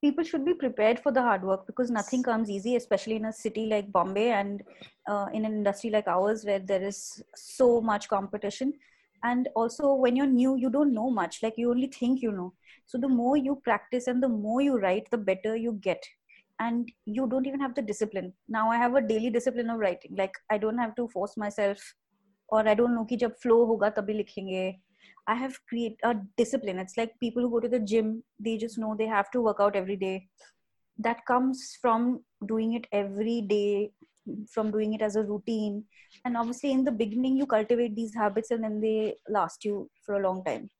people should be prepared for the hard work, because nothing comes easy, especially in a city like Bombay and in an industry like ours where there is so much competition. And also when you're new, you don't know much, like you only think you know. So the more you practice and the more you write, the better you get. And you don't even have the discipline. Now I have a daily discipline of writing. Like I don't have to force myself, or I don't know ki jab flow hoga tabhi likhenge. I have created a discipline. It's like people who go to the gym, they just know they have to work out every day. That comes from doing it every day, from doing it as a routine. And obviously in the beginning, you cultivate these habits and then they last you for a long time.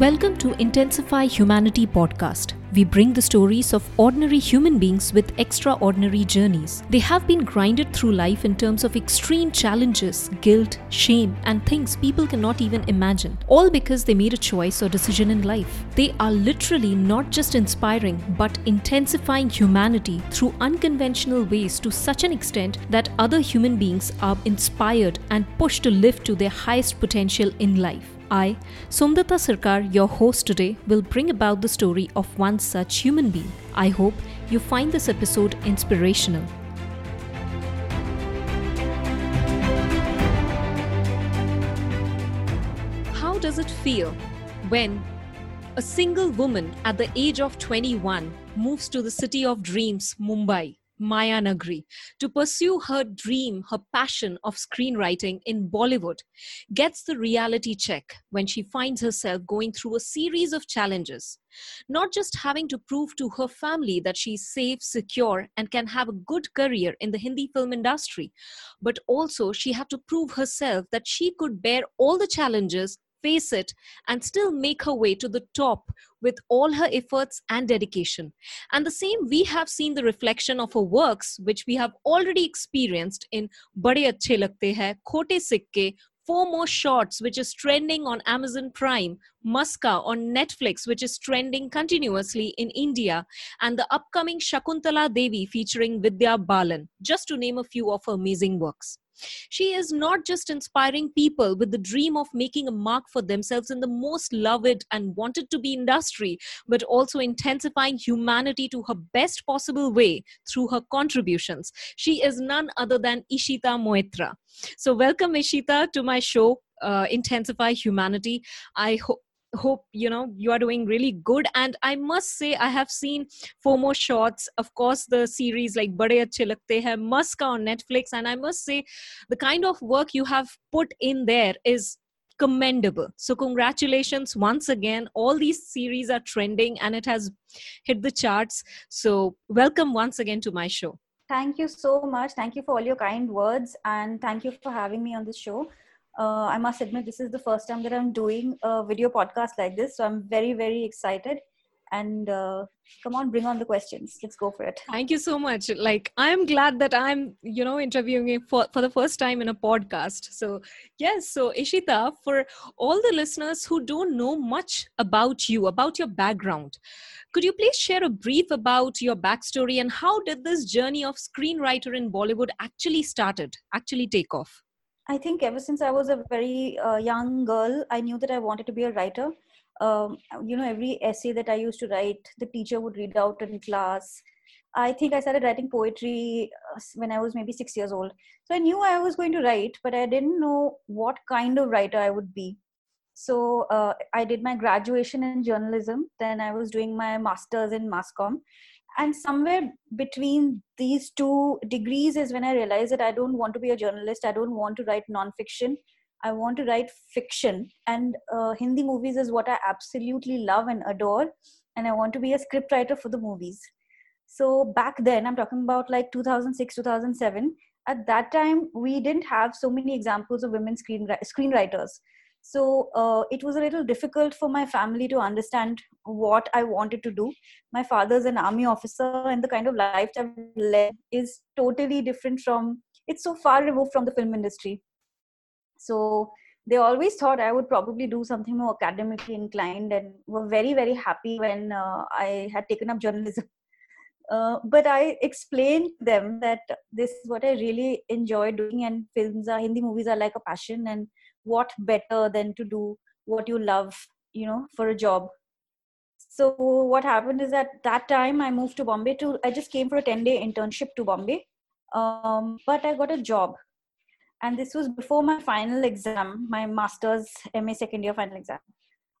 Welcome to Intensify Humanity Podcast. We bring the stories of ordinary human beings with extraordinary journeys. They have been grinded through life in terms of extreme challenges, guilt, shame, and things people cannot even imagine. All because they made a choice or decision in life. They are literally not just inspiring, but intensifying humanity through unconventional ways to such an extent that other human beings are inspired and pushed to live to their highest potential in life. I, Sumdatta Sarkar, your host today, will bring about the story of one such human being. I hope you find this episode inspirational. How does it feel when a single woman at the age of 21 moves to the city of dreams, Mumbai, Maya Nagri, to pursue her dream, her passion of screenwriting in Bollywood, gets the reality check when she finds herself going through a series of challenges. Not just having to prove to her family that she's safe, secure, and can have a good career in the Hindi film industry, but also she had to prove herself that she could bear all the challenges, face it, and still make her way to the top with all her efforts and dedication. And the same, we have seen the reflection of her works, which we have already experienced in Bade Achhe Lagte Hain, Khotey Sikkey, Four More Shots, which is trending on Amazon Prime, Maska on Netflix, which is trending continuously in India, and the upcoming Shakuntala Devi featuring Vidya Balan, just to name a few of her amazing works. She is not just inspiring people with the dream of making a mark for themselves in the most loved and wanted to be industry, but also intensifying humanity to her best possible way through her contributions. She is none other than Ishita Moitra. So welcome, Ishita, to my show, Intensify Humanity. I hope you are doing really good. And I must say, I have seen Four More Shots, of course, the series like Bade Achhe Lagte Hain, Maska on Netflix, and I must say the kind of work you have put in there is commendable. So congratulations once again. All these series are trending and it has hit the charts. So welcome once again to my show. Thank you so much. Thank you for all your kind words, and thank you for having me on the show. I must admit, this is the first time that I'm doing a video podcast like this. So I'm very, very excited. And come on, bring on the questions. Let's go for it. Thank you so much. Like, I'm glad that I'm, interviewing you for the first time in a podcast. So yes, so Ishita, for all the listeners who don't know much about you, about your background, could you please share a brief about your backstory and how did this journey of screenwriter in Bollywood actually take off? I think ever since I was a very young girl, I knew that I wanted to be a writer. Every essay that I used to write, the teacher would read out in class. I think I started writing poetry when I was maybe 6 years old. So I knew I was going to write, but I didn't know what kind of writer I would be. So I did my graduation in journalism. Then I was doing my master's in mass comm. And somewhere between these two degrees is when I realized that I don't want to be a journalist. I don't want to write non-fiction. I want to write fiction. And Hindi movies is what I absolutely love and adore. And I want to be a scriptwriter for the movies. So back then, I'm talking about like 2006, 2007. At that time, we didn't have so many examples of women screenwriters. So it was a little difficult for my family to understand what I wanted to do. My father's an army officer, and the kind of life I've led is totally different from, it's so far removed from the film industry. So they always thought I would probably do something more academically inclined, and were very, very happy when I had taken up journalism. But I explained to them that this is what I really enjoy doing, and films are, Hindi movies are like a passion, and what better than to do what you love, you know, for a job. So what happened is at that time I moved to Bombay to, I just came for a 10-day internship to Bombay. But I got a job. And this was before my final exam, my master's MA second year final exam.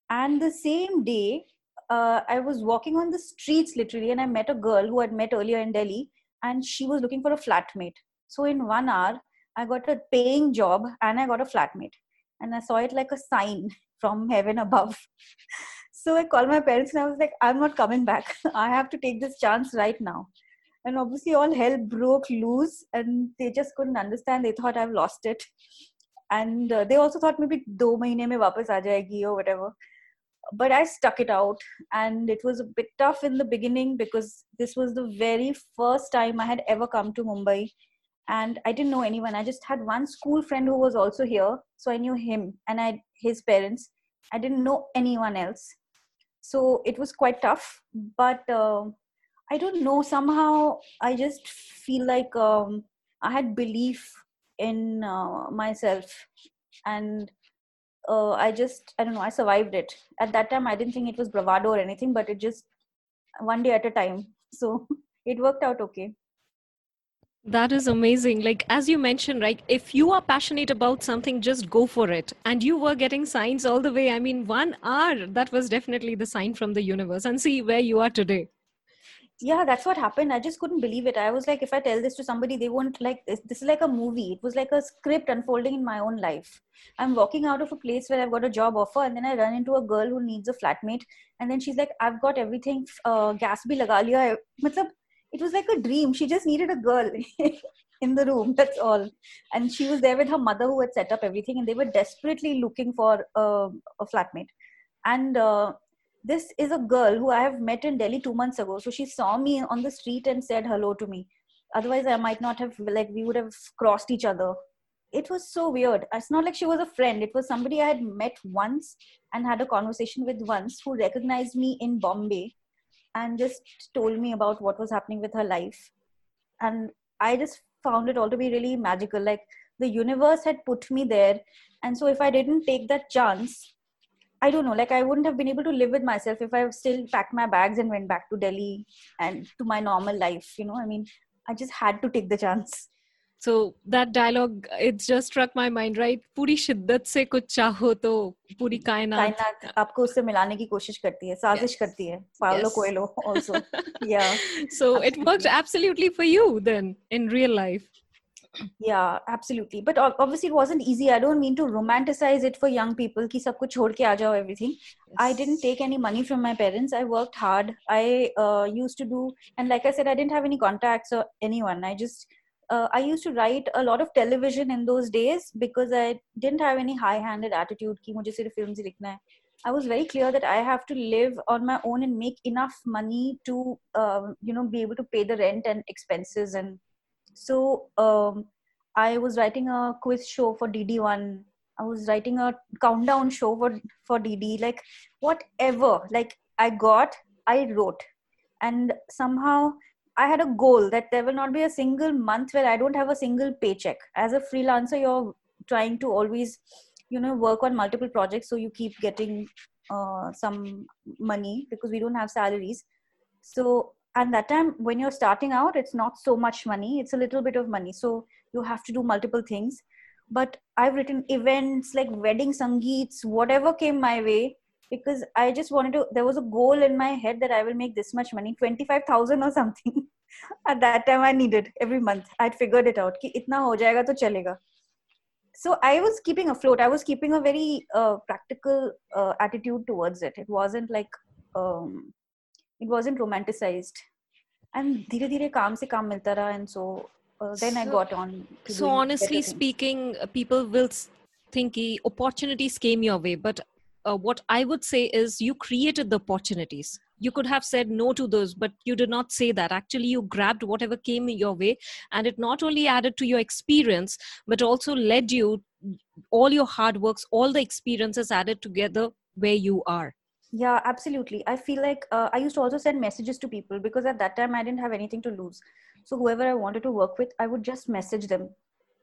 And the same day, I was walking on the streets literally, and I met a girl who I'd met earlier in Delhi, and she was looking for a flatmate. So in 1 hour, I got a paying job and I got a flatmate. And I saw it like a sign from heaven above. So I called my parents and I was like, I'm not coming back. I have to take this chance right now. And obviously all hell broke loose and they just couldn't understand. They thought I've lost it. And they also thought maybe 2 mahine mein wapas aa jayegi or whatever. But I stuck it out. And it was a bit tough in the beginning because this was the very first time I had ever come to Mumbai. And I didn't know anyone. I just had one school friend who was also here. So I knew him and his parents. I didn't know anyone else. So it was quite tough. But I don't know, somehow I just feel like I had belief in myself. And I don't know, I survived it. At that time, I didn't think it was bravado or anything, but it just one day at a time. So it worked out okay. That is amazing. Like, as you mentioned, right, if you are passionate about something, just go for it. And you were getting signs all the way. I mean, 1 hour, that was definitely the sign from the universe. And see where you are today. Yeah, that's what happened. I just couldn't believe it. I was like, if I tell this to somebody, they won't like this. This is like a movie. It was like a script unfolding in my own life. I'm walking out of a place where I've got a job offer, and then I run into a girl who needs a flatmate. And then she's like, I've got everything. Gas bhi laga liya hai. Matlab, it was like a dream. She just needed a girl in the room. That's all. And she was there with her mother who had set up everything. And they were desperately looking for a flatmate. And this is a girl who I have met in Delhi 2 months ago. So she saw me on the street and said hello to me. Otherwise, I might not have, like, we would have crossed each other. It was so weird. It's not like she was a friend. It was somebody I had met once and had a conversation with once who recognized me in Bombay and just told me about what was happening with her life. And I just found it all to be really magical. Like, the universe had put me there. And so if I didn't take that chance, I don't know, like, I wouldn't have been able to live with myself if I still packed my bags and went back to Delhi and to my normal life. You know, I mean, I just had to take the chance. So that dialogue, it just struck my mind, right? Puri shiddat se kuch chaho to puri kainat. Kainat aapko usse milane ki koshish karti hai, sazish karti hai. Paulo Coelho also. Yeah. So absolutely. It worked absolutely for you then in real life. Yeah, absolutely. But obviously it wasn't easy. I don't mean to romanticize it for young people ki sab kuch chhod ke aa jao everything. Yes. I didn't take any money from my parents. I worked hard. I used to do, and like I said, I didn't have any contacts or anyone. I used to write a lot of television in those days because I didn't have any high-handed attitude ki mujhe sirf films hi likhna hai. I was very clear that I have to live on my own and make enough money to, be able to pay the rent and expenses. And so I was writing a quiz show for DD1. I was writing a countdown show for DD. Like, whatever, like, I got, I wrote. And somehow I had a goal that there will not be a single month where I don't have a single paycheck. As a freelancer, you're trying to always, work on multiple projects. So you keep getting some money because we don't have salaries. So at that time, when you're starting out, it's not so much money. It's a little bit of money. So you have to do multiple things. But I've written events like wedding sangeets, whatever came my way. Because I just wanted to, there was a goal in my head that I will make this much money, 25,000 or something. At that time I needed every month. I'd figured it out. Ki itna ho jayega to chalega. So I was keeping afloat. I was keeping a very practical attitude towards it. It wasn't like, it wasn't romanticized. And dheere kaam se kaam milta raha, and so then I got on. So honestly speaking, people will think opportunities came your way, but what I would say is you created the opportunities. You could have said no to those, but you did not say that. Actually, you grabbed whatever came your way, and it not only added to your experience, but also led you, all your hard works, all the experiences added together where you are. Yeah, absolutely. I feel like I used to also send messages to people because at that time I didn't have anything to lose. So whoever I wanted to work with, I would just message them.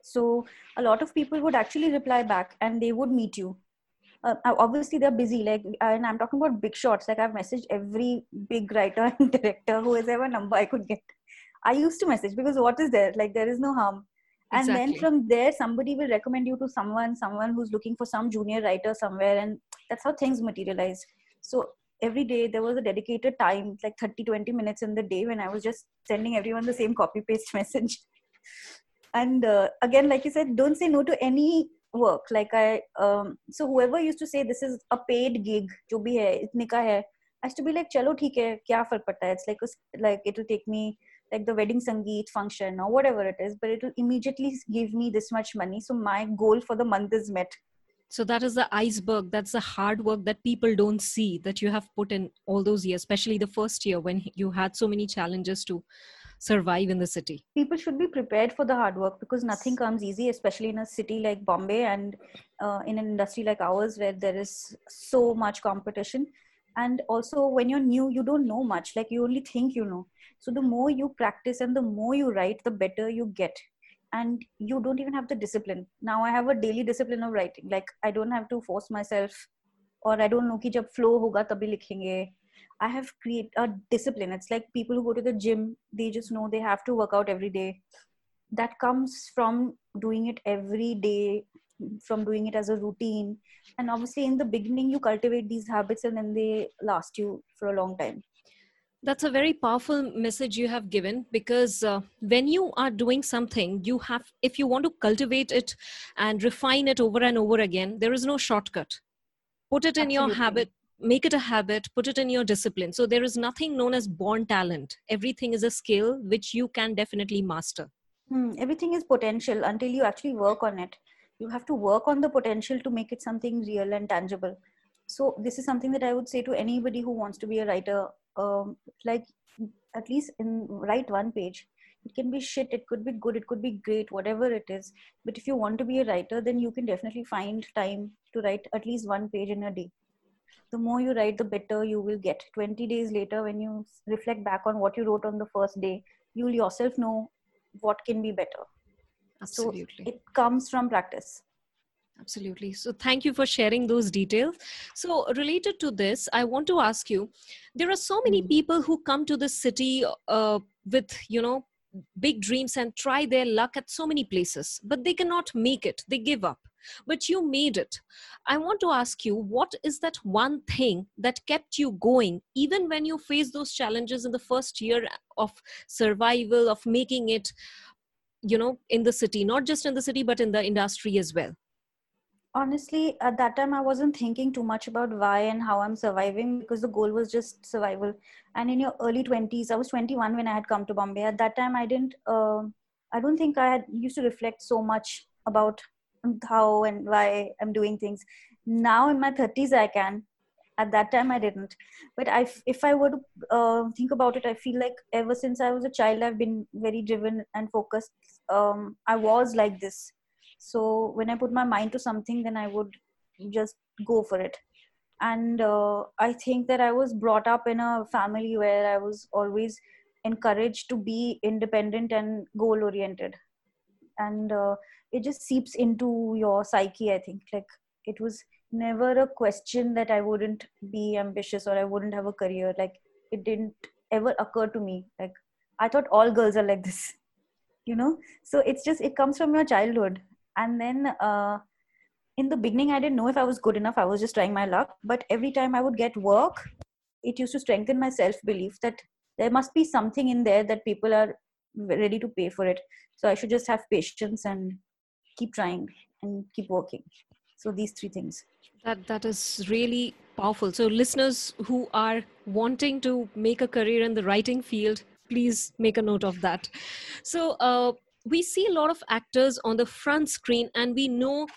So a lot of people would actually reply back and they would meet you. Obviously they're busy, like, and I'm talking about big shots. Like, I've messaged every big writer and director who has ever number I could get. I used to message because what is there? Like, there is no harm. And then from there, somebody will recommend you to someone who's looking for some junior writer somewhere. And that's how things materialized. So every day there was a dedicated time, like 30-20 minutes in the day when I was just sending everyone the same copy paste message. And again, like you said, don't say no to any work. Like so whoever used to say this is a paid gig, jo bhi hai, itne ka hai, I used to be like, chalo, theek hai, kya fark padta hai? It's like it'll take me like the wedding sangeet function or whatever it is, but it will immediately give me this much money. So my goal for the month is met. So that is the iceberg. That's the hard work that people don't see that you have put in all those years, especially the first year when you had so many challenges to survive in the city. People should be prepared for the hard work because nothing comes easy, especially in a city like Bombay and in an industry like ours where there is so much competition. And also when you're new, you don't know much, like you only think you know. So the more you practice and the more you write, the better you get. And you don't even have the discipline. Now I have a daily discipline of writing. Like I don't have to force myself, or I don't know ki jab flow hoga tabhi likhenge. I have created a discipline. It's like people who go to the gym, they just know they have to work out every day. That comes from doing it every day, from doing it as a routine. And obviously in the beginning, you cultivate these habits and then they last you for a long time. That's a very powerful message you have given, because when you are doing something, you have, if you want to cultivate it and refine it over and over again, there is no shortcut. Put it in your habit, make it a habit, put it in your discipline. So there is nothing known as born talent. Everything is a skill which you can definitely master. Everything is potential until you actually work on it. You have to work on the potential to make it something real and tangible. So this is something that I would say to anybody who wants to be a writer. Like at least write one page. It can be shit, it could be good, it could be great, whatever it is. But if you want to be a writer, then you can definitely find time to write at least one page in a day. The more you write, the better you will get. 20 days later, when you reflect back on what you wrote on the first day, you'll yourself know what can be better. Absolutely. So it comes from practice. Absolutely. So thank you for sharing those details. So related to this, I want to ask you, there are so many people who come to the city with, you know, big dreams and try their luck at so many places, but they cannot make it. They give up, but you made it. I want to ask you, what is that one thing that kept you going, even when you faced those challenges in the first year of survival, of making it, you know, in the city, not just in the city, but in the industry as well? Honestly, at that time, I wasn't thinking too much about why and how I'm surviving, because the goal was just survival. And in your early 20s, I was 21 when I had come to Bombay. At that time, I didn't, I don't think I had used to reflect so much about how and why I'm doing things. Now in my 30s, I can. At that time, I didn't. But if I were to think about it, I feel like ever since I was a child, I've been very driven and focused. I was like this. So when I put my mind to something, then I would just go for it. And I think that I was brought up in a family where I was always encouraged to be independent and goal oriented. And it just seeps into your psyche, I think. Like it was never a question that I wouldn't be ambitious or I wouldn't have a career. Like it didn't ever occur to me. Like I thought all girls are like this, you know? So it's just, it comes from your childhood. And then in the beginning, I didn't know if I was good enough. I was just trying my luck. But every time I would get work, it used to strengthen my self-belief that there must be something in there that people are ready to pay for it. So I should just have patience and keep trying and keep working. So these three things. That is really powerful. So listeners who are wanting to make a career in the writing field, please make a note of that. So, we see a lot of actors on the front screen and we know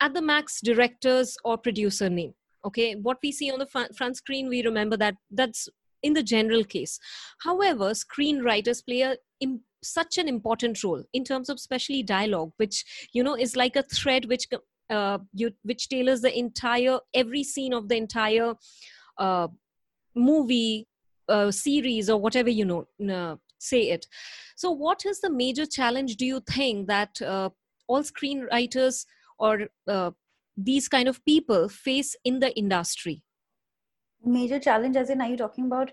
at the max directors or producer name. Okay. What we see on the front screen, we remember that's in the general case. However, screenwriters play such an important role in terms of especially dialogue, which, you know, is like a thread which tailors the entire, every scene of the entire movie, series or whatever, you know, say it. So what is the major challenge do you think that all screenwriters or these kind of people face in the industry? Major challenge, as in, are you talking about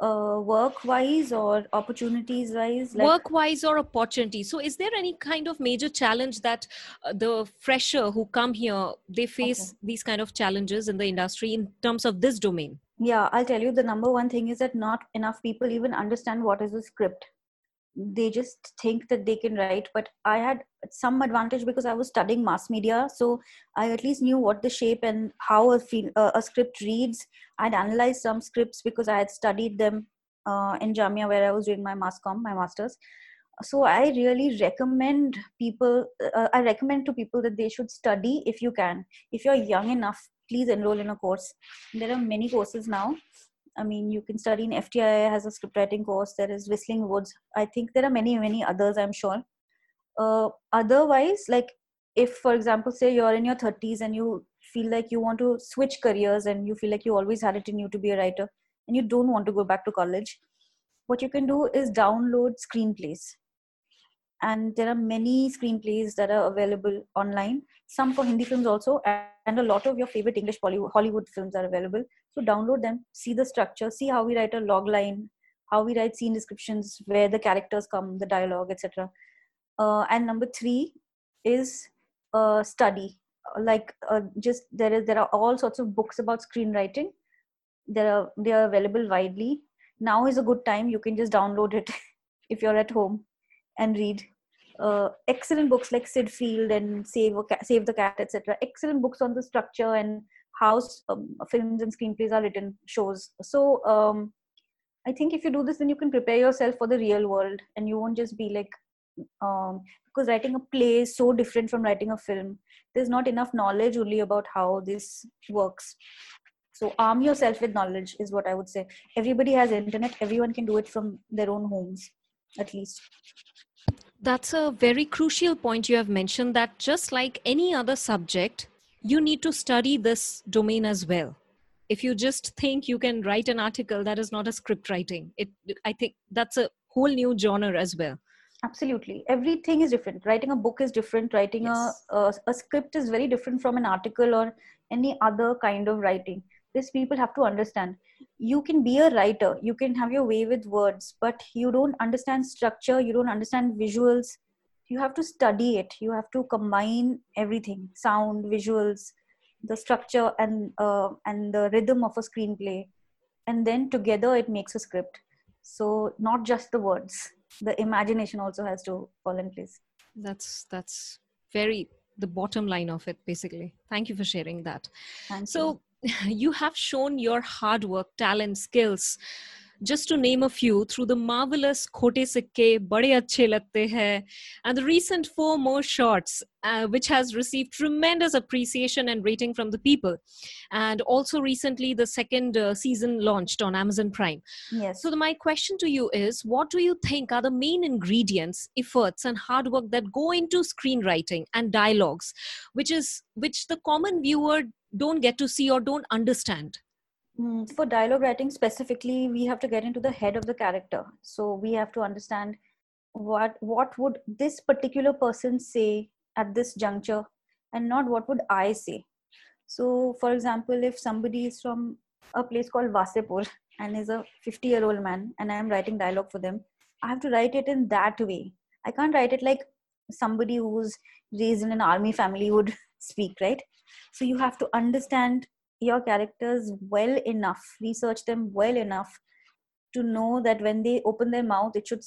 work-wise or opportunities-wise? Like... Work-wise or opportunity. So is there any kind of major challenge that the fresher who come here, they face these kind of challenges in the industry in terms of this domain? Yeah, I'll tell you, the number one thing is that not enough people even understand what is a script. They just think that they can write, but I had some advantage because I was studying mass media. So I at least knew what the shape and how a script reads. I'd analyzed some scripts because I had studied them in Jamia, where I was doing my mass comm, my master's. So I really recommend people, to people that they should study if you can. If you're young enough, please enroll in a course. There are many courses now. I mean, you can study in FTII has a script writing course. There is Whistling Woods. I think there are many, many others, I'm sure. Otherwise, like if, for example, say you're in your 30s and you feel like you want to switch careers and you feel like you always had it in you to be a writer and you don't want to go back to college, what you can do is download screenplays. And there are many screenplays that are available online, some for Hindi films also, and a lot of your favorite English Hollywood films are available. So download them, see the structure, see how we write a log line, how we write scene descriptions, where the characters come, the dialogue, etc. And number 3 is study. Like just there are all sorts of books about screenwriting. They are available widely. Now is a good time. You can just download it if you're at home and read. Excellent books like Sid Field and Save the Cat, etc. Excellent books on the structure and how films and screenplays are written, shows. So I think if you do this, then you can prepare yourself for the real world and you won't just be like, because writing a play is so different from writing a film. There's not enough knowledge only about how this works. So arm yourself with knowledge is what I would say. Everybody has internet. Everyone can do it from their own homes, at least. That's a very crucial point you have mentioned, that just like any other subject, you need to study this domain as well. If you just think you can write an article, that is not a script writing. I think that's a whole new genre as well. Absolutely. Everything is different. Writing a book is different. Writing a script is very different from an article or any other kind of writing. This people have to understand. You can be a writer, you can have your way with words, but you don't understand structure, you don't understand visuals. You have to study it. You have to combine everything, sound, visuals, the structure and the rhythm of a screenplay. And then together it makes a script. So not just the words, the imagination also has to fall in place. That's very the bottom line of it, basically. Thank you for sharing that. You have shown your hard work, talent, skills, just to name a few, through the marvelous Khotey Sikkey, Bade Achhe Lagte Hain, and the recent 4 More Shots, which has received tremendous appreciation and rating from the people. And also recently, the second season launched on Amazon Prime. Yes. So my question to you is, what do you think are the main ingredients, efforts, and hard work that go into screenwriting and dialogues, which the common viewer don't get to see or don't understand? For dialogue writing specifically, we have to get into the head of the character. So we have to understand what would this particular person say at this juncture and not what would I say. So for example, if somebody is from a place called Vasipur and is a 50-year-old man and I am writing dialogue for them, I have to write it in that way. I can't write it like somebody who's raised in an army family would speak, right? So you have to understand your characters well enough, research them well enough to know that when they open their mouth, it should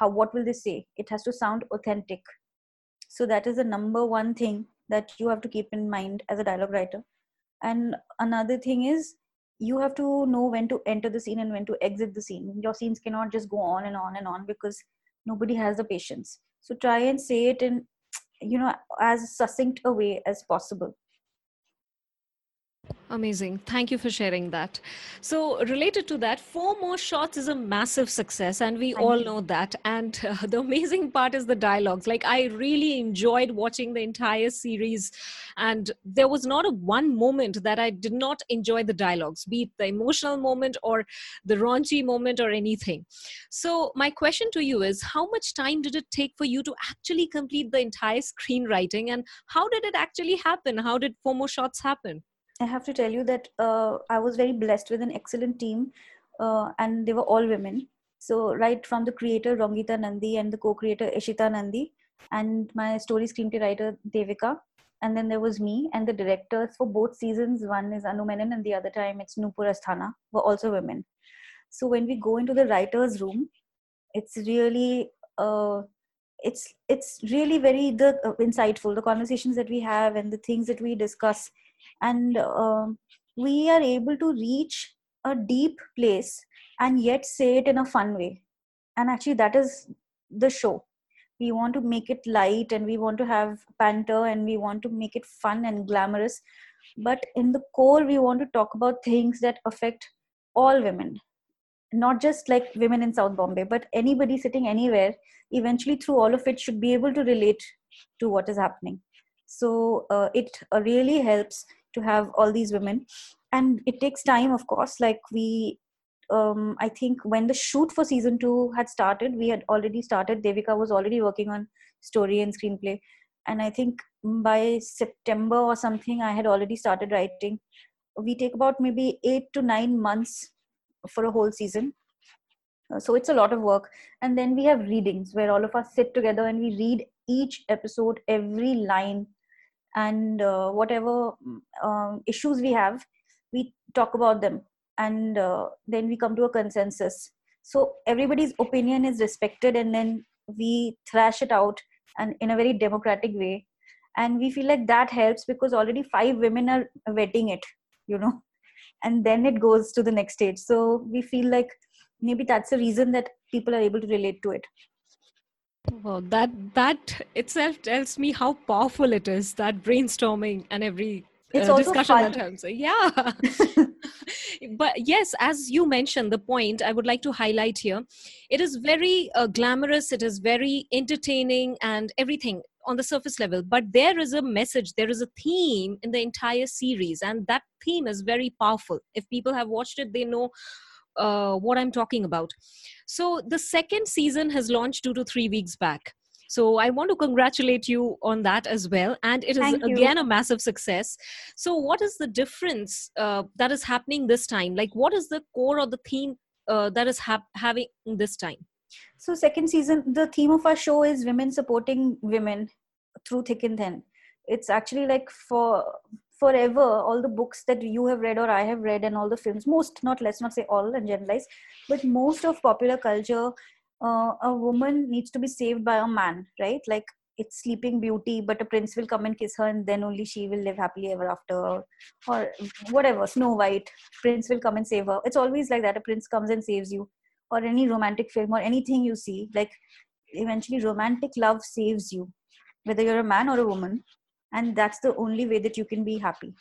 what will they say? It has to sound authentic. So that is the number one thing that you have to keep in mind as a dialogue writer. And another thing is, you have to know when to enter the scene and when to exit the scene. Your scenes cannot just go on and on and on because nobody has the patience. So try and say it in, as succinct a way as possible. Amazing. Thank you for sharing that. So related to that, Four More Shots is a massive success and we all know that. And the amazing part is the dialogues. Like I really enjoyed watching the entire series and there was not a one moment that I did not enjoy the dialogues, be it the emotional moment or the raunchy moment or anything. So my question to you is, how much time did it take for you to actually complete the entire screenwriting and how did it actually happen? How did Four More Shots happen? I have to tell you that I was very blessed with an excellent team and they were all women. So right from the creator Rangita Nandi and the co-creator Ishita Nandi and my story screenplay writer Devika. And then there was me, and the directors for both seasons, one is Anu Menon and the other time it's Nupur Asthana, were also women. So when we go into the writer's room, it's really... it's really very insightful, the conversations that we have and the things that we discuss. And we are able to reach a deep place and yet say it in a fun way. And actually that is the show. We want to make it light and we want to have banter and we want to make it fun and glamorous. But in the core, we want to talk about things that affect all women. Not just like women in South Bombay, but anybody sitting anywhere, eventually through all of it should be able to relate to what is happening. So it really helps to have all these women. And it takes time, of course. Like we, I think when the shoot for season 2 had started, we had already started. Devika was already working on story and screenplay. And I think by September or something, I had already started writing. We take about maybe 8 to 9 months for a whole season. So it's a lot of work. And then we have readings where all of us sit together and we read each episode, every line, and whatever issues we have, we talk about them. And then we come to a consensus. So everybody's opinion is respected and then we thrash it out and in a very democratic way. And we feel like that helps because already 5 women are vetting it, you know. And then it goes to the next stage. So we feel like maybe that's the reason that people are able to relate to it. Well, that itself tells me how powerful it is, that brainstorming and every discussion that happens. Yeah. But yes, as you mentioned, the point I would like to highlight here, it is very glamorous, it is very entertaining and everything on the surface level, but there is a message, there is a theme in the entire series, and that theme is very powerful. If people have watched it, they know what I'm talking about. So the second season has launched 2 to 3 weeks back. So I want to congratulate you on that as well. And it is again a massive success. So what is the difference that is happening this time? Like what is the core or the theme that is having this time? So second season, the theme of our show is women supporting women through thick and thin. It's actually like for forever, all the books that you have read or I have read and all the films, most, not let's not say all and generalize, but most of popular culture, a woman needs to be saved by a man, right? Like it's Sleeping Beauty, but a prince will come and kiss her and then only she will live happily ever after, or whatever, Snow White, prince will come and save her. It's always like that. A prince comes and saves you. Or any romantic film or anything you see, like eventually romantic love saves you, whether you're a man or a woman. And that's the only way that you can be happy.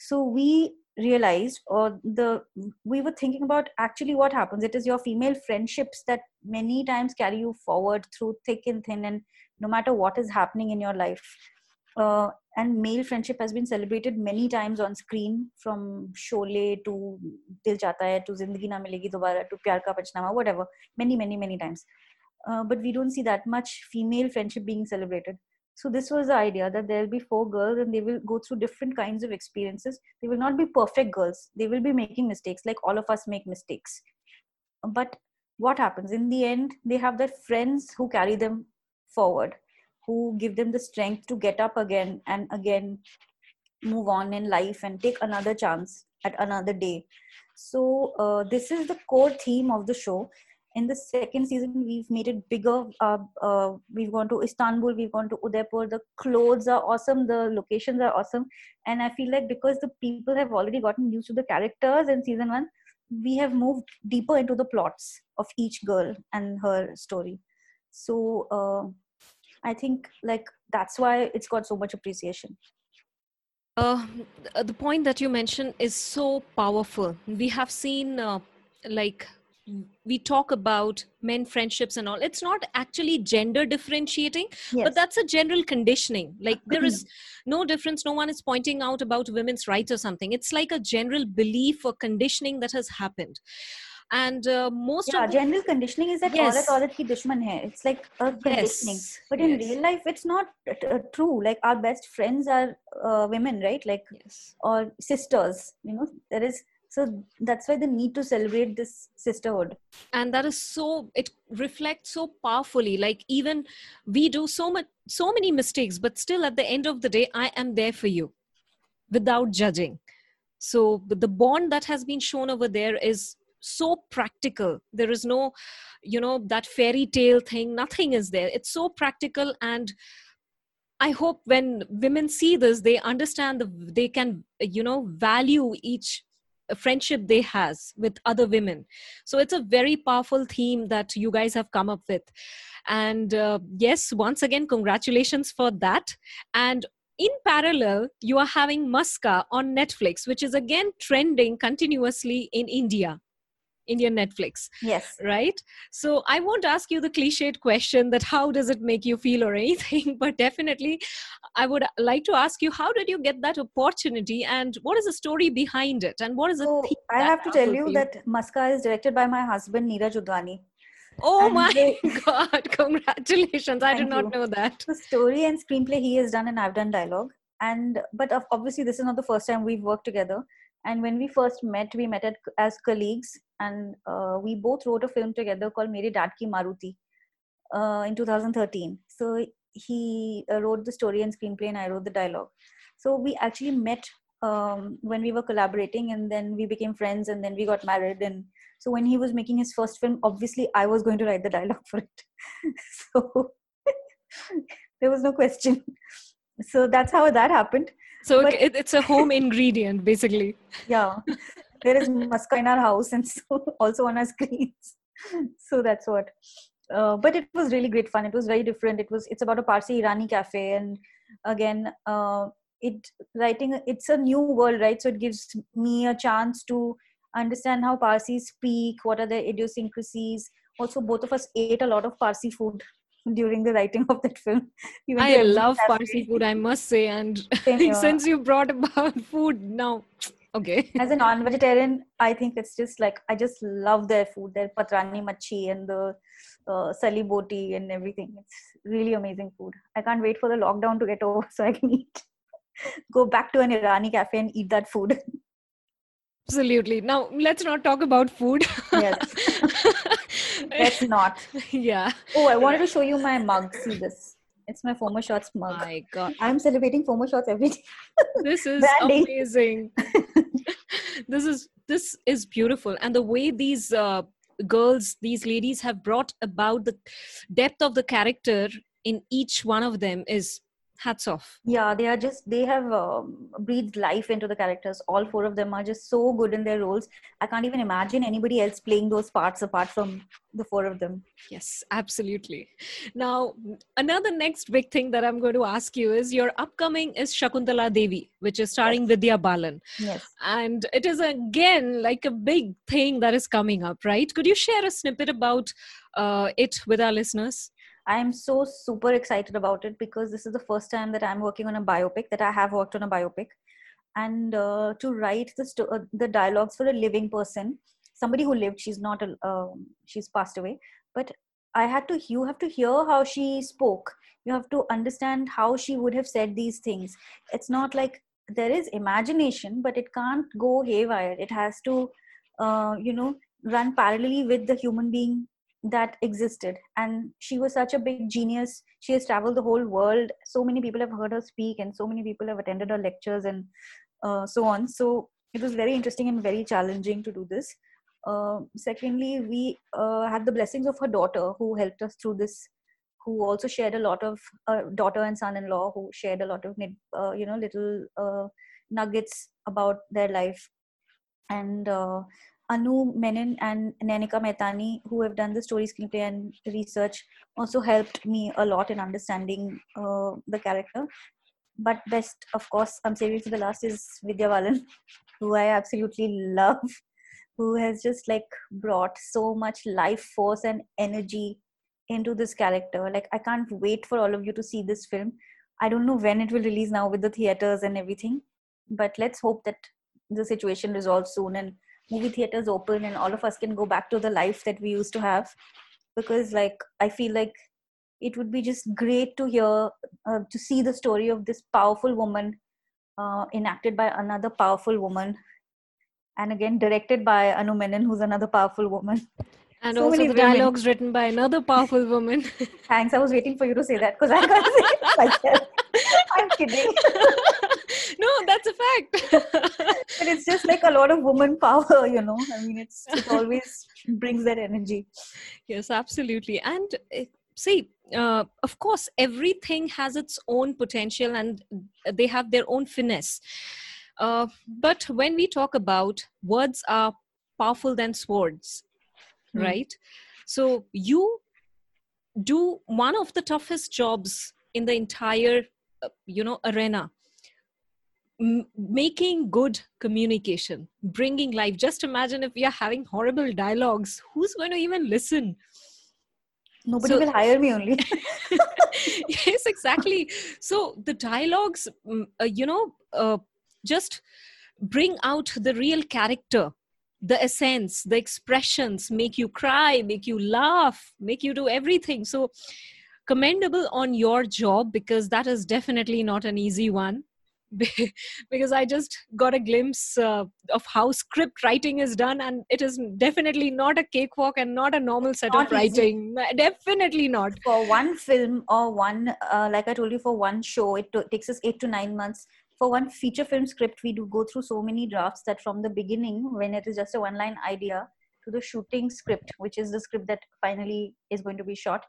So we realized, we were thinking about actually what happens. It is your female friendships that many times carry you forward through thick and thin, and no matter what is happening in your life. And male friendship has been celebrated many times on screen, from Sholay to Dil Jata Hai to Zindagi Na Milegi Dobara to Pyar Ka Pachnama, whatever, many, many, many times. But we don't see that much female friendship being celebrated. So this was the idea that there'll be 4 girls and they will go through different kinds of experiences. They will not be perfect girls. They will be making mistakes, like all of us make mistakes. But what happens? In the end, they have their friends who carry them forward, who give them the strength to get up again and again, move on in life and take another chance at another day. So this is the core theme of the show. In the second season, we've made it bigger. We've gone to Istanbul, we've gone to Udaipur. The clothes are awesome, the locations are awesome. And I feel like because the people have already gotten used to the characters in season 1, we have moved deeper into the plots of each girl and her story. So... I think like that's why it's got so much appreciation. The point that you mentioned is so powerful. We have seen we talk about men friendships and all. It's not actually gender differentiating, yes, but that's a general conditioning. Like there is no difference. No one is pointing out about women's rights or something. It's like a general belief or conditioning that has happened. And general conditioning is that yes, औरत की दुश्मन है. It's like a conditioning. Yes. But in yes, real life, it's not true. Like our best friends are women, right? Like yes, or sisters, you know, there is. So that's why the need to celebrate this sisterhood. And that is so, it reflects so powerfully. Like even we do so many mistakes, but still at the end of the day, I am there for you without judging. So the bond that has been shown over there is so practical. There is no, you know, that fairy tale thing, nothing is there. It's so practical. And I hope when women see this, they understand they can, you know, value each friendship they has with other women. So it's a very powerful theme that you guys have come up with. And yes, once again, congratulations for that. And in parallel, you are having Maska on Netflix, which is again trending continuously in India. Indian Netflix. Yes. Right? So I won't ask you the cliched question that how does it make you feel or anything, but definitely I would like to ask you, how did you get that opportunity and what is the story behind it? And what is the theme? I have to tell you that Maska is directed by my husband, Nira Jodhani. Oh and my God. Congratulations. I did not know that. The story and screenplay he has done and I've done dialogue. And but obviously this is not the first time we've worked together. And when we first met, we met as colleagues and we both wrote a film together called Meri Dad Ki Maruti in 2013. So he wrote the story and screenplay and I wrote the dialogue. So we actually met when we were collaborating and then we became friends and then we got married. And so when he was making his first film, obviously I was going to write the dialogue for it. So there was no question. So that's how that happened. So but, it's a home ingredient, basically. Yeah. There is Maska in our house and so also on our screens. So that's what. But it was really great fun. It was very different. It's about a Parsi-Irani cafe. And again, it's a new world, right? So it gives me a chance to understand how Parsis speak, what are their idiosyncrasies. Also, both of us ate a lot of Parsi food during the writing of that film. I love Parsi food, I must say. And since you brought about food now, okay. As a non-vegetarian, I think it's just like, I just love their food, their patrani machi and the sali boti and everything. It's really amazing food. I can't wait for the lockdown to get over so I can eat. Go back to an Irani cafe and eat that food. Absolutely. Now, let's not talk about food. Yes. Let's not. Yeah. Oh, I wanted to show you my mug. See this. It's my Four More Shots mug. My God. I'm celebrating Four More Shots every day. This is amazing. This is beautiful. And the way these these ladies have brought about the depth of the character in each one of them is hats off. Yeah, they have breathed life into the characters. All four of them are just so good in their roles. I can't even imagine anybody else playing those parts apart from the four of them. Yes, absolutely. Now, another next big thing that I'm going to ask you is your upcoming is Shakuntala Devi, which is starring yes, Vidya Balan. Yes. And it is again like a big thing that is coming up, right? Could you share a snippet about it with our listeners? I am so super excited about it because this is the first time that I'm working on a biopic, that I have worked on a biopic. And to write the dialogues for a living person, somebody who lived, she's passed away. But you have to hear how she spoke. You have to understand how she would have said these things. It's not like there is imagination, but it can't go haywire. It has to, run parallelly with the human being that existed. And she was such a big genius. She has traveled the whole world. So many people have heard her speak and so many people have attended her lectures and so on. So it was very interesting and very challenging to do this. Secondly, we had the blessings of her daughter who helped us through this, who also shared a lot of daughter and son-in-law who shared a lot of little nuggets about their life. And Anu Menon and Nanika Maitani, who have done the story, screenplay and research, also helped me a lot in understanding the character. But best, of course, I'm saving to the last is Vidya Balan, who I absolutely love, who has just like brought so much life force and energy into this character. Like, I can't wait for all of you to see this film. I don't know when it will release now with the theaters and everything, but let's hope that the situation resolves soon and movie theaters open and all of us can go back to the life that we used to have. Because like, I feel like it would be just great to hear, to see the story of this powerful woman enacted by another powerful woman. And again, directed by Anu Menon, who's another powerful woman. And so also the dialogues written by another powerful woman. Thanks. I was waiting for you to say that because I can't say it myself. I'm kidding. No, that's a fact. But it's just like a lot of woman power, you know. I mean, it always brings that energy. Yes, absolutely. And of course, everything has its own potential and they have their own finesse. But when we talk about words are powerful than swords, right? So you do one of the toughest jobs in the entire, arena. Making good communication, bringing life. Just imagine if we are having horrible dialogues, who's going to even listen? Nobody will hire me only. Yes, exactly. So the dialogues, just bring out the real character, the essence, the expressions, make you cry, make you laugh, make you do everything. So commendable on your job, because that is definitely not an easy one. Because I just got a glimpse of how script writing is done, and it is definitely not a cakewalk and not a normal set of writing. Definitely not. For one film or one, like I told you, for one show, it takes us 8 to 9 months. For one feature film script, we do go through so many drafts that from the beginning, when it is just a one-line idea, to the shooting script, which is the script that finally is going to be shot.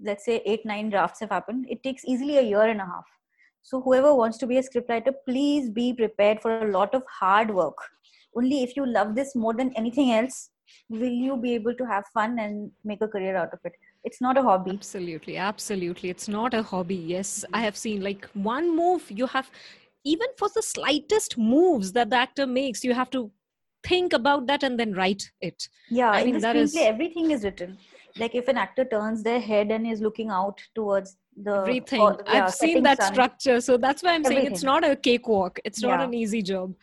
Let's say 8-9 drafts have happened. It takes easily a year and a half. So whoever wants to be a scriptwriter, please be prepared for a lot of hard work. Only if you love this more than anything else, will you be able to have fun and make a career out of it. It's not a hobby. Absolutely. Absolutely. It's not a hobby. Yes. I have seen like one move you have, even for the slightest moves that the actor makes, you have to think about that and then write it. Yeah. I mean, in the screenplay, everything is written. Like if an actor turns their head and is looking out towards everything. I've seen that sun. Structure. So that's why I'm saying it's not a cakewalk. It's not an easy job.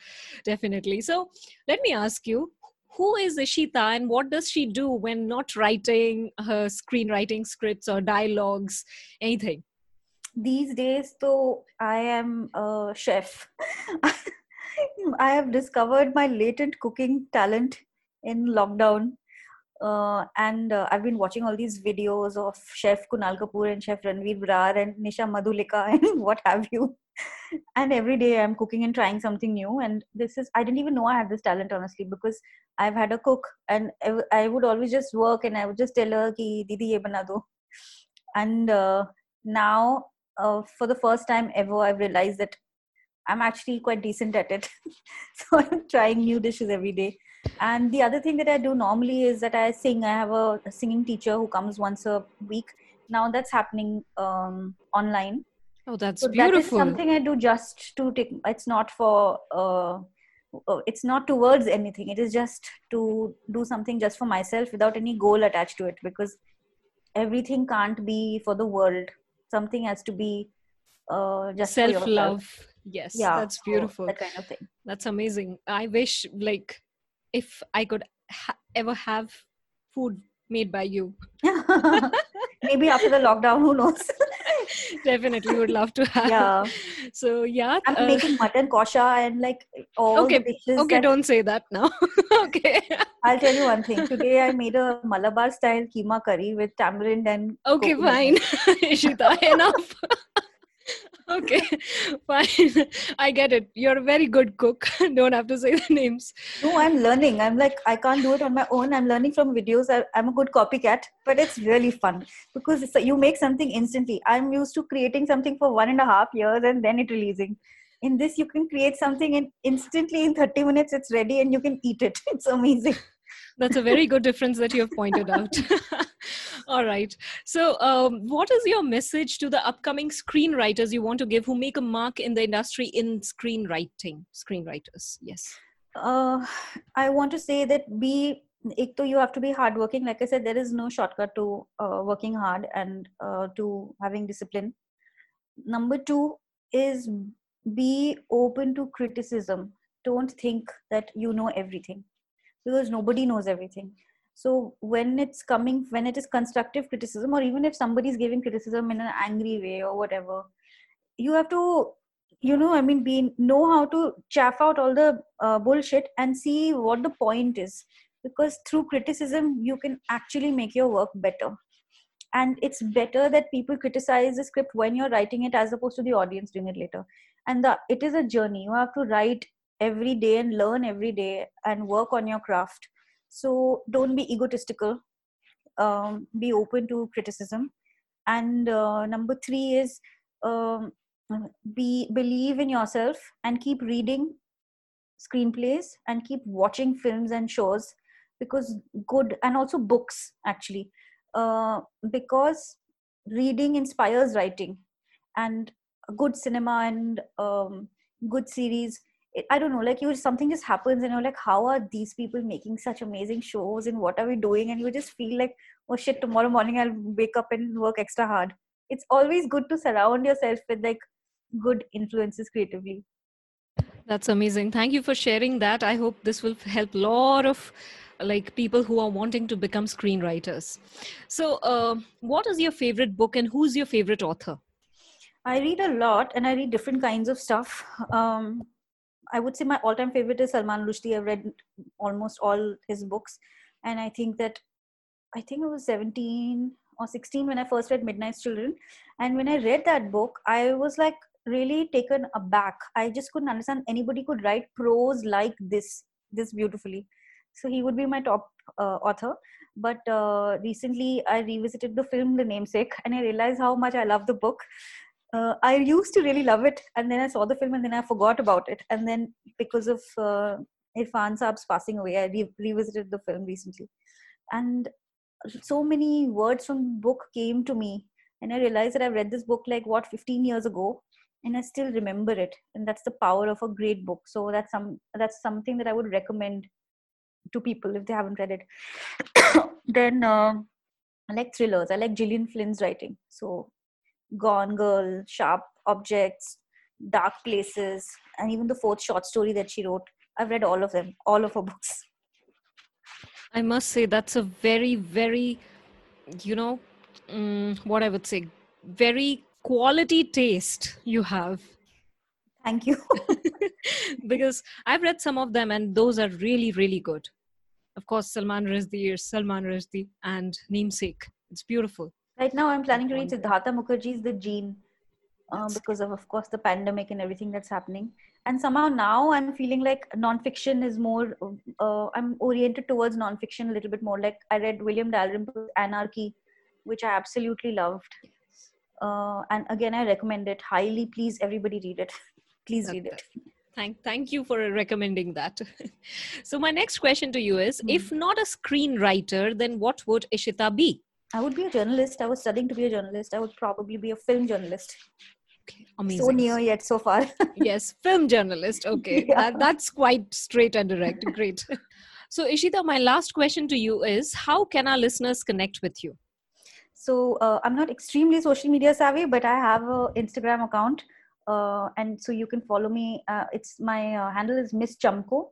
Definitely. So let me ask you, who is Ishita and what does she do when not writing her screenwriting scripts or dialogues, anything? These days, though, I am a chef. I have discovered my latent cooking talent in lockdown. And I've been watching all these videos of Chef Kunal Kapoor and Chef Ranveer Brar and Nisha Madhulika and what have you. And every day I'm cooking and trying something new. And I didn't even know I had this talent, honestly, because I've had a cook and I would always just work and I would just tell her, ki, Didi, ye bana do. And now, for the first time ever, I've realized that I'm actually quite decent at it. So I'm trying new dishes every day. And the other thing that I do normally is that I sing. I have a singing teacher who comes once a week. Now that's happening online. Oh, that's so beautiful. That is something I do just to take. It's not for. It's not towards anything. It is just to do something just for myself without any goal attached to it. Because everything can't be for the world. Something has to be just self-love. Yes, that's beautiful. That kind of thing. That's amazing. I wish if I could ever have food made by you. Maybe after the lockdown, who knows? Definitely would love to have. Yeah. So, I'm making mutton kosha and all the dishes. Okay, don't say that now. Okay. I'll tell you one thing. Today I made a Malabar style keema curry with tamarind and... Okay, fine. Ishita, enough. Okay, fine. I get it. You're a very good cook. Don't have to say the names. No, I'm learning. I'm I can't do it on my own. I'm learning from videos. I'm a good copycat, but it's really fun because you make something instantly. I'm used to creating something for 1.5 years and then it releasing. In this, you can create something and instantly in 30 minutes, it's ready and you can eat it. It's amazing. That's a very good difference that you have pointed out. All right. So what is your message to the upcoming screenwriters you want to give who make a mark in the industry in screenwriting? Screenwriters, yes. I want to say that you have to be hardworking. Like I said, there is no shortcut to working hard and to having discipline. Number two is be open to criticism. Don't think that you know everything, because nobody knows everything. So when it is constructive criticism, or even if somebody is giving criticism in an angry way or whatever, you have to, know how to chaff out all the bullshit and see what the point is. Because through criticism, you can actually make your work better. And it's better that people criticize the script when you're writing it as opposed to the audience doing it later. And it is a journey. You have to write every day and learn every day and work on your craft. So don't be egotistical. Be open to criticism. And number three is believe in yourself and keep reading screenplays and keep watching films and shows, and also books actually, because reading inspires writing, and good cinema and good series. Something just happens and you're like, how are these people making such amazing shows and what are we doing? And you just feel like, oh shit, tomorrow morning I'll wake up and work extra hard. It's always good to surround yourself with good influences creatively. That's amazing. Thank you for sharing that. I hope this will help a lot of people who are wanting to become screenwriters. So what is your favorite book and who's your favorite author? I read a lot and I read different kinds of stuff. I would say my all-time favorite is Salman Rushdie. I've read almost all his books. And I think I was 17 or 16 when I first read Midnight's Children. And when I read that book, I was really taken aback. I just couldn't understand anybody could write prose like this beautifully. So he would be my top author. But recently I revisited the film The Namesake and I realized how much I love the book. I used to really love it, and then I saw the film and then I forgot about it. And then because of Irfan Saab's passing away, I revisited the film recently. And so many words from the book came to me and I realized that I read this book 15 years ago. And I still remember it. And that's the power of a great book. So that's something that I would recommend to people if they haven't read it. Then I like thrillers. I like Gillian Flynn's writing. So Gone Girl, Sharp Objects, Dark Places, and even the fourth short story that she wrote. I've read all of them, all of her books. I must say that's a very, very, very quality taste you have. Thank you. Because I've read some of them and those are really, really good. Of course, Salman Rushdie and Namesake. It's beautiful. Right now I'm planning to read Siddhartha Mukherjee's The Gene because of course, the pandemic and everything that's happening. And somehow now I'm feeling non-fiction is more, I'm oriented towards non-fiction a little bit more. I read William Dalrymple's Anarchy, which I absolutely loved. And again, I recommend it highly. Please, everybody read it. Please read it. Thank you for recommending that. So my next question to you is, if not a screenwriter, then what would Ishita be? I would be a journalist. I was studying to be a journalist. I would probably be a film journalist. Okay, amazing. So near yet so far. Yes, film journalist. Okay, yeah. That's quite straight and direct. Great. So Ishita, my last question to you is, how can our listeners connect with you? So I'm not extremely social media savvy, but I have an Instagram account. And so you can follow me. My handle is Miss Chamko.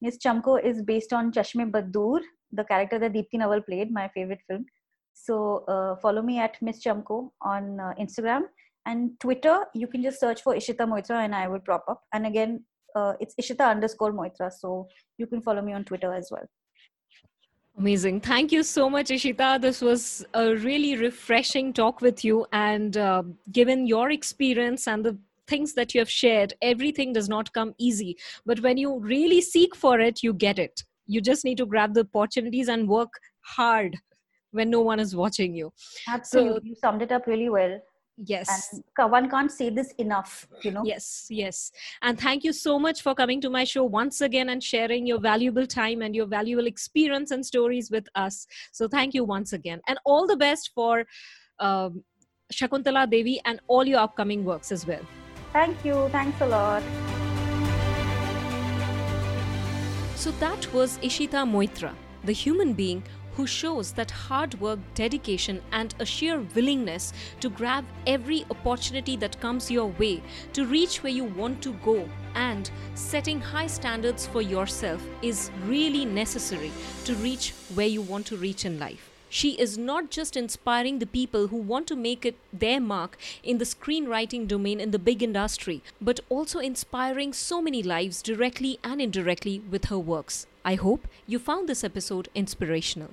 Miss Chamko is based on Chashme Baddur, the character that Deepti Nawal played, my favorite film. So follow me at Miss Chamko on Instagram. And Twitter, you can just search for Ishita Moitra and I will prop up. And again, it's Ishita_Moitra. So you can follow me on Twitter as well. Amazing. Thank you so much, Ishita. This was a really refreshing talk with you. And given your experience and the things that you have shared, everything does not come easy. But when you really seek for it, you get it. You just need to grab the opportunities and work hard when no one is watching you. Absolutely. You summed it up really well. Yes. And one can't say this enough, you know. Yes, yes. And thank you so much for coming to my show once again and sharing your valuable time and your valuable experience and stories with us. So thank you once again. And all the best for Shakuntala Devi and all your upcoming works as well. Thank you. Thanks a lot. So that was Ishita Moitra, the human being who shows that hard work, dedication, and a sheer willingness to grab every opportunity that comes your way to reach where you want to go and setting high standards for yourself is really necessary to reach where you want to reach in life. She is not just inspiring the people who want to make it their mark in the screenwriting domain in the big industry, but also inspiring so many lives directly and indirectly with her works. I hope you found this episode inspirational.